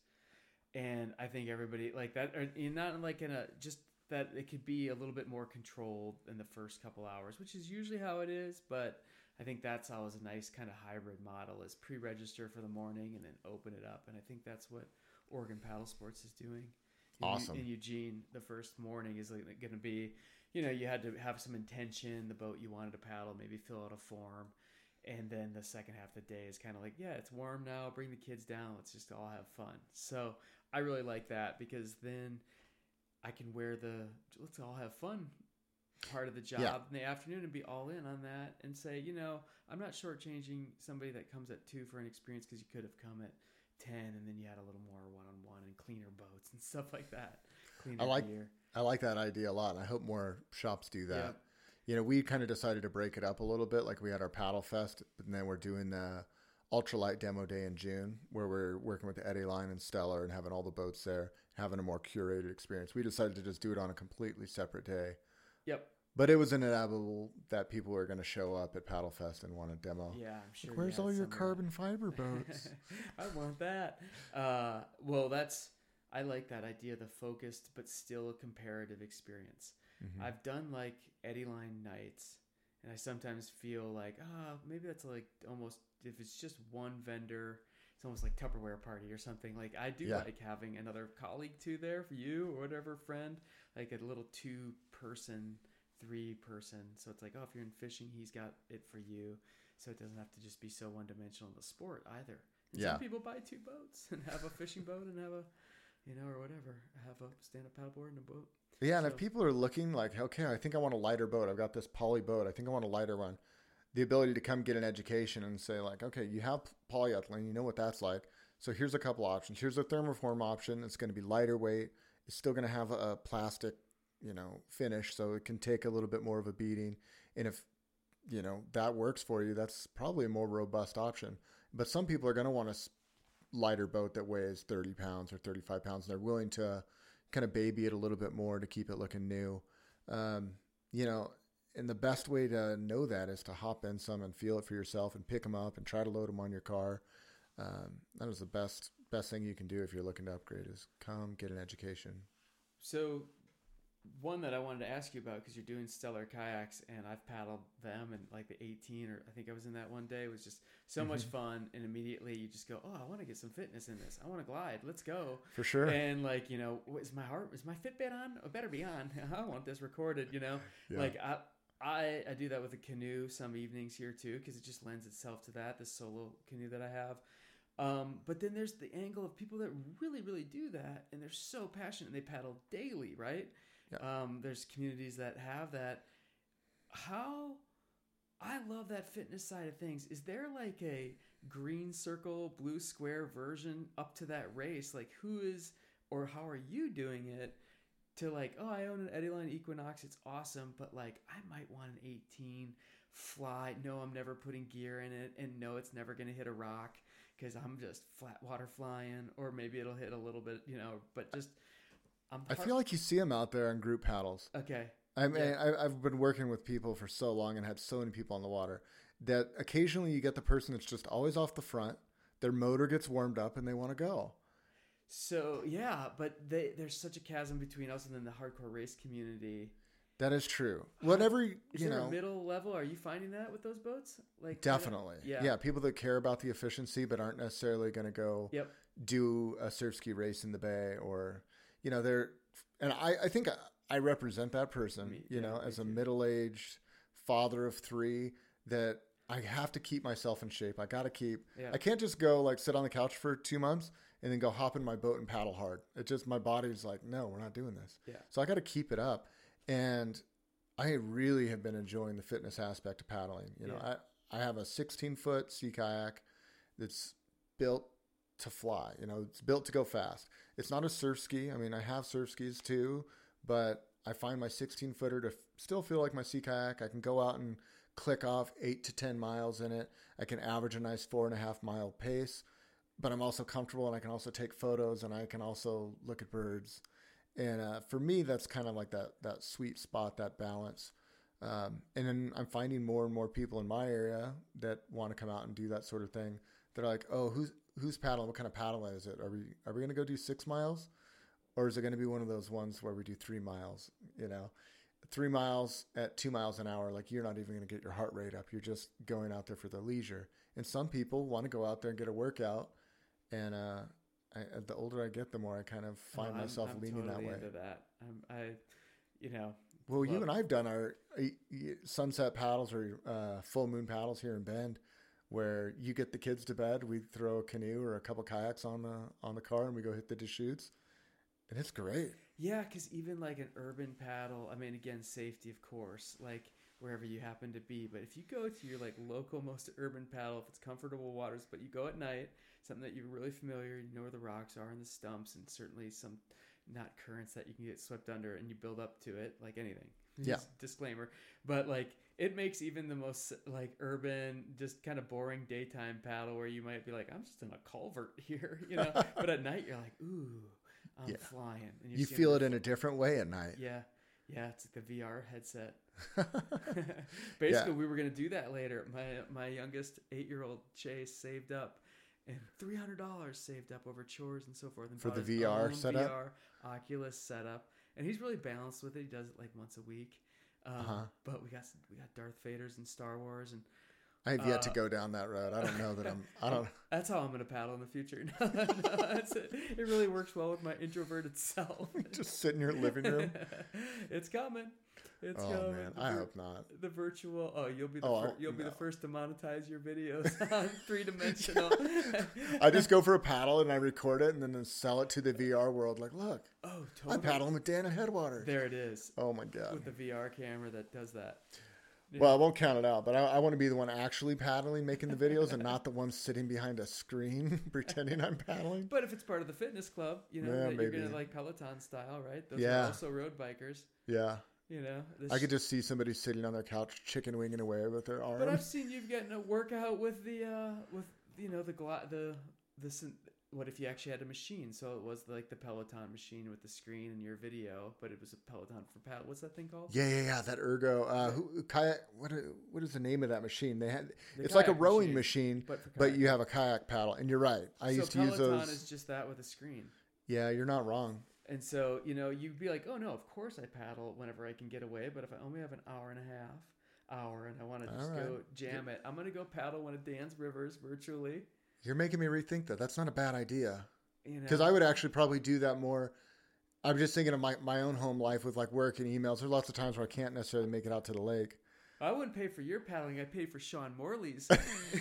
And I think everybody like that, or not like in a, just that it could be a little bit more controlled in the first couple hours, which is usually how it is. But I think that's always a nice kind of hybrid model, is pre-register for the morning and then open it up. And I think that's what Oregon Paddle Sports is doing. Awesome. In Eugene, the first morning is like going to be, you know, you had to have some intention, the boat you wanted to paddle, maybe fill out a form. And then the second half of the day is kind of like, yeah, it's warm now. Bring the kids down. Let's just all have fun. So I really like that, because then I can wear the let's all have fun part of the job in the afternoon and be all in on that and say, you know, I'm not shortchanging somebody that comes at 2 for an experience, because you could have come at 10 and then you had a little more one-on-one and cleaner boats and stuff like that. Cleaner gear. I like that idea a lot. I hope more shops do that. Yep. You know, we kind of decided to break it up a little bit. Like, we had our paddle fest, and then we're doing the ultralight demo day in June, where we're working with the Eddyline and Stellar and having all the boats there, having a more curated experience. We decided to just do it on a completely separate day. Yep. But it was inevitable that people were going to show up at paddle fest and want to demo. Yeah, I'm sure. Like, where's all your carbon fiber boats? I want that. Well, I like that idea, the focused but still a comparative experience. Mm-hmm. I've done like Eddyline nights, and I sometimes feel like, maybe that's like almost, if it's just one vendor, it's almost like Tupperware party or something. Like, I do like having another colleague too there for you or whatever friend, like a little 2-person, 3-person. So it's like, if you're in fishing, he's got it for you. So it doesn't have to just be so one-dimensional in the sport either. And some people buy 2 boats and have a fishing boat and have a, you know, or whatever, have a stand-up paddleboard and a boat. Yeah, and if people are looking like, okay, I think I want a lighter boat. I've got this poly boat. I think I want a lighter one. The ability to come get an education and say like, okay, you have polyethylene. You know what that's like. So here's a couple options. Here's a thermoform option. It's going to be lighter weight. It's still going to have a plastic, you know, finish. So it can take a little bit more of a beating. And if, you know, that works for you, that's probably a more robust option. But some people are going to want to lighter boat that weighs 30 pounds or 35 pounds, and they're willing to kind of baby it a little bit more to keep it looking new. You know, and the best way to know that is to hop in some and feel it for yourself and pick them up and try to load them on your car. That is the best thing you can do if you're looking to upgrade, is come get an education. So one that I wanted to ask you about, because you're doing Stellar kayaks, and I've paddled them, and like the 18, or I think I was in that one day, it was just so much fun. And immediately you just go, oh, I want to get some fitness in this. I want to glide. Let's go. For sure. And like, you know, is my Fitbit on? It better be on. I want this recorded, you know, yeah. Like I do that with a canoe some evenings here too, because it just lends itself to that, this solo canoe that I have. But then there's the angle of people that really, really do that, and they're so passionate, and they paddle daily, right? Yeah. There's communities that have that. I love that fitness side of things. Is there like a green circle, blue square version up to that race? Like who is, or how are you doing it? To like, oh, I own an Eddyline Equinox, it's awesome, but like, I might want an 18 fly. No, I'm never putting gear in it, and no, it's never going to hit a rock because I'm just flat water flying, or maybe it'll hit a little bit, you know, but just... I feel like you see them out there on group paddles. Okay. I mean, yeah. I've been working with people for so long and had so many people on the water that occasionally you get the person that's just always off the front, their motor gets warmed up, and they want to go. So, yeah, but there's such a chasm between us and then the hardcore race community. That is true. Whatever, Is there a middle level? Are you finding that with those boats? Like definitely. Yeah, people that care about the efficiency but aren't necessarily going to go do a surf ski race in the bay, or, you know, I think I represent that person, as a middle-aged father of three that I have to keep myself in shape. I can't just go like sit on the couch for 2 months and then go hop in my boat and paddle hard. It's just, my body's like, no, we're not doing this. Yeah. So I got to keep it up. And I really have been enjoying the fitness aspect of paddling. I have a 16-foot sea kayak that's built to fly. You know, it's built to go fast. It's not a surf ski. I mean, I have surf skis too, but I find my 16-footer to still feel like my sea kayak. I can go out and click off 8 to 10 miles in it. I can average a nice 4.5 mile pace, but I'm also comfortable, and I can also take photos, and I can also look at birds. And for me, that's kind of like that sweet spot, that balance. And then I'm finding more and more people in my area that want to come out and do that sort of thing. They're like, oh, who's paddling? What kind of paddle is it? Are we going to go do 6 miles? Or is it going to be one of those ones where we do 3 miles, 3 miles at 2 miles an hour, like you're not even going to get your heart rate up. You're just going out there for the leisure. And some people want to go out there and get a workout. And the older I get, the more I kind of find myself leaning totally that way. Into that. Well, you and I've done our sunset paddles or full moon paddles here in Bend, where you get the kids to bed, we throw a canoe or a couple kayaks on the car, and we go hit the Deschutes. And it's great. Yeah, because even like an urban paddle, I mean, again, safety, of course, like wherever you happen to be. But if you go to your like local, most urban paddle, if it's comfortable waters, but you go at night, something that you're really familiar, you know where the rocks are and the stumps, and certainly some not currents that you can get swept under, and you build up to it like anything. Yeah. Just disclaimer. But like it makes even the most like urban, just kind of boring daytime paddle where you might be like, I'm just in a culvert here, but at night you're like, ooh. I'm flying. And you feel it in a different way at night. Yeah. Yeah. It's like the VR headset. Basically, we were going to do that later. My youngest 8-year-old Jace saved up, and $300 saved up over chores and so forth. And for the VR setup? VR Oculus setup. And he's really balanced with it. He does it like once a week. But we got Darth Vader's and Star Wars, and I have yet to go down that road. I don't know that I don't. That's how I'm going to paddle in the future. It really works well with my introverted self. Just sit in your living room. It's coming. It's coming. Man, I hope not. The virtual. Oh, you'll be the first to monetize your videos on 3-dimensional. I just go for a paddle and I record it and then sell it to the VR world. Like, look. Oh, totally. I'm paddling with Dan at Headwaters. There it is. Oh my god. With the VR camera that does that. Yeah. Well, I won't count it out, but I want to be the one actually paddling, making the videos, and not the one sitting behind a screen pretending I'm paddling. But if it's part of the fitness club, you're going to like Peloton style, right? Those are also road bikers. Yeah. I could just see somebody sitting on their couch, chicken winging away with their arm. But I've seen you've gotten a workout with the, what if you actually had a machine? So it was like the Peloton machine with the screen and your video, but it was a Peloton for paddle. What's that thing called? Yeah. That ergo, kayak. What is the name of that machine? It's like a rowing machine, but you have a kayak paddle. And you're right. I used to use those. Peloton is just that with a screen. Yeah, you're not wrong. And so, you know, you'd be like, oh, no, of course I paddle whenever I can get away. But if I only have an hour and I want to just go jam it, I'm going to go paddle one of Dan's rivers virtually. You're making me rethink that. That's not a bad idea. Because I would actually probably do that more. I'm just thinking of my own home life with like work and emails. There's lots of times where I can't necessarily make it out to the lake. I wouldn't pay for your paddling. I pay for Sean Morley's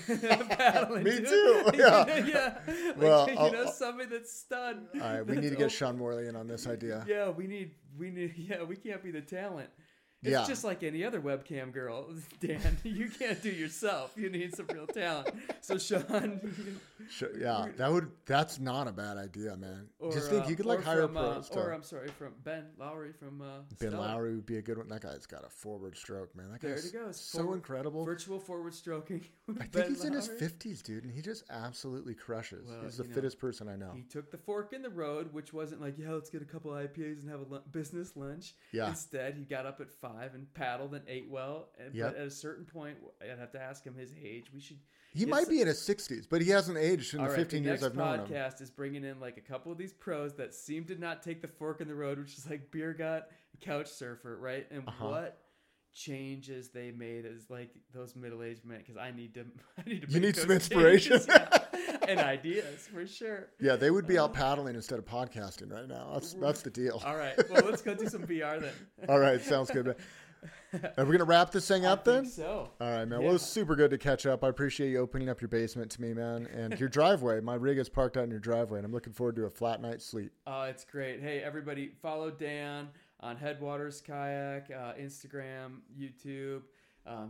paddling. Me too. Yeah. Like, well, somebody that's stunned. All right, we need to get Sean Morley in on this idea. Yeah, we need. Yeah, we can't be the talent. It's just like any other webcam girl, Dan. You can't do yourself. You need some real talent. So Sean. Yeah, that's not a bad idea, man. Or, just think you could like hire a pro. From Ben Lowry from Ben Stellar. Lowry would be a good one. That guy's got a forward stroke, man. That guy's so incredible. Virtual forward stroking. I think Ben he's Lowry. In his 50s, dude, and he just absolutely crushes. Well, he's the fittest person I know. He took the fork in the road, which wasn't like, yeah, let's get a couple IPAs and have a business lunch. Yeah. Instead, he got up at 5 and paddled and ate well. But at a certain point, I'd have to ask him his age. We should. He might be in his 60s, but he hasn't aged in the 15 years I've known him. The next podcast is bringing in like a couple of these pros that seem to not take the fork in the road, which is like beer gut, couch surfer, right? And what changes they made as like those middle-aged men, because I need to. You need some inspiration and ideas for sure. Yeah, they would be out paddling instead of podcasting right now. That's the deal. All right, well, let's go do some VR then. All right, sounds good, man. Are we gonna wrap this thing up then? I think so. All right, man. Yeah. Well, it was super good to catch up. I appreciate you opening up your basement to me, man, and your driveway. My rig is parked out in your driveway, and I'm looking forward to a flat night's sleep. Oh, it's great. Hey, everybody, follow Dan on Headwaters Kayak, Instagram, YouTube,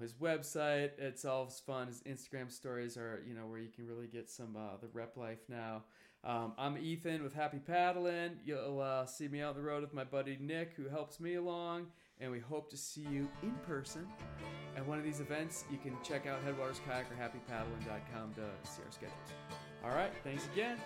his website. It's all fun. His Instagram stories are, where you can really get some the rep life now. I'm Ethan with Happy Paddling. You'll see me out on the road with my buddy Nick, who helps me along. And we hope to see you in person at one of these events. You can check out Headwaters Kayak or happypaddling.com to see our schedules. All right, thanks again.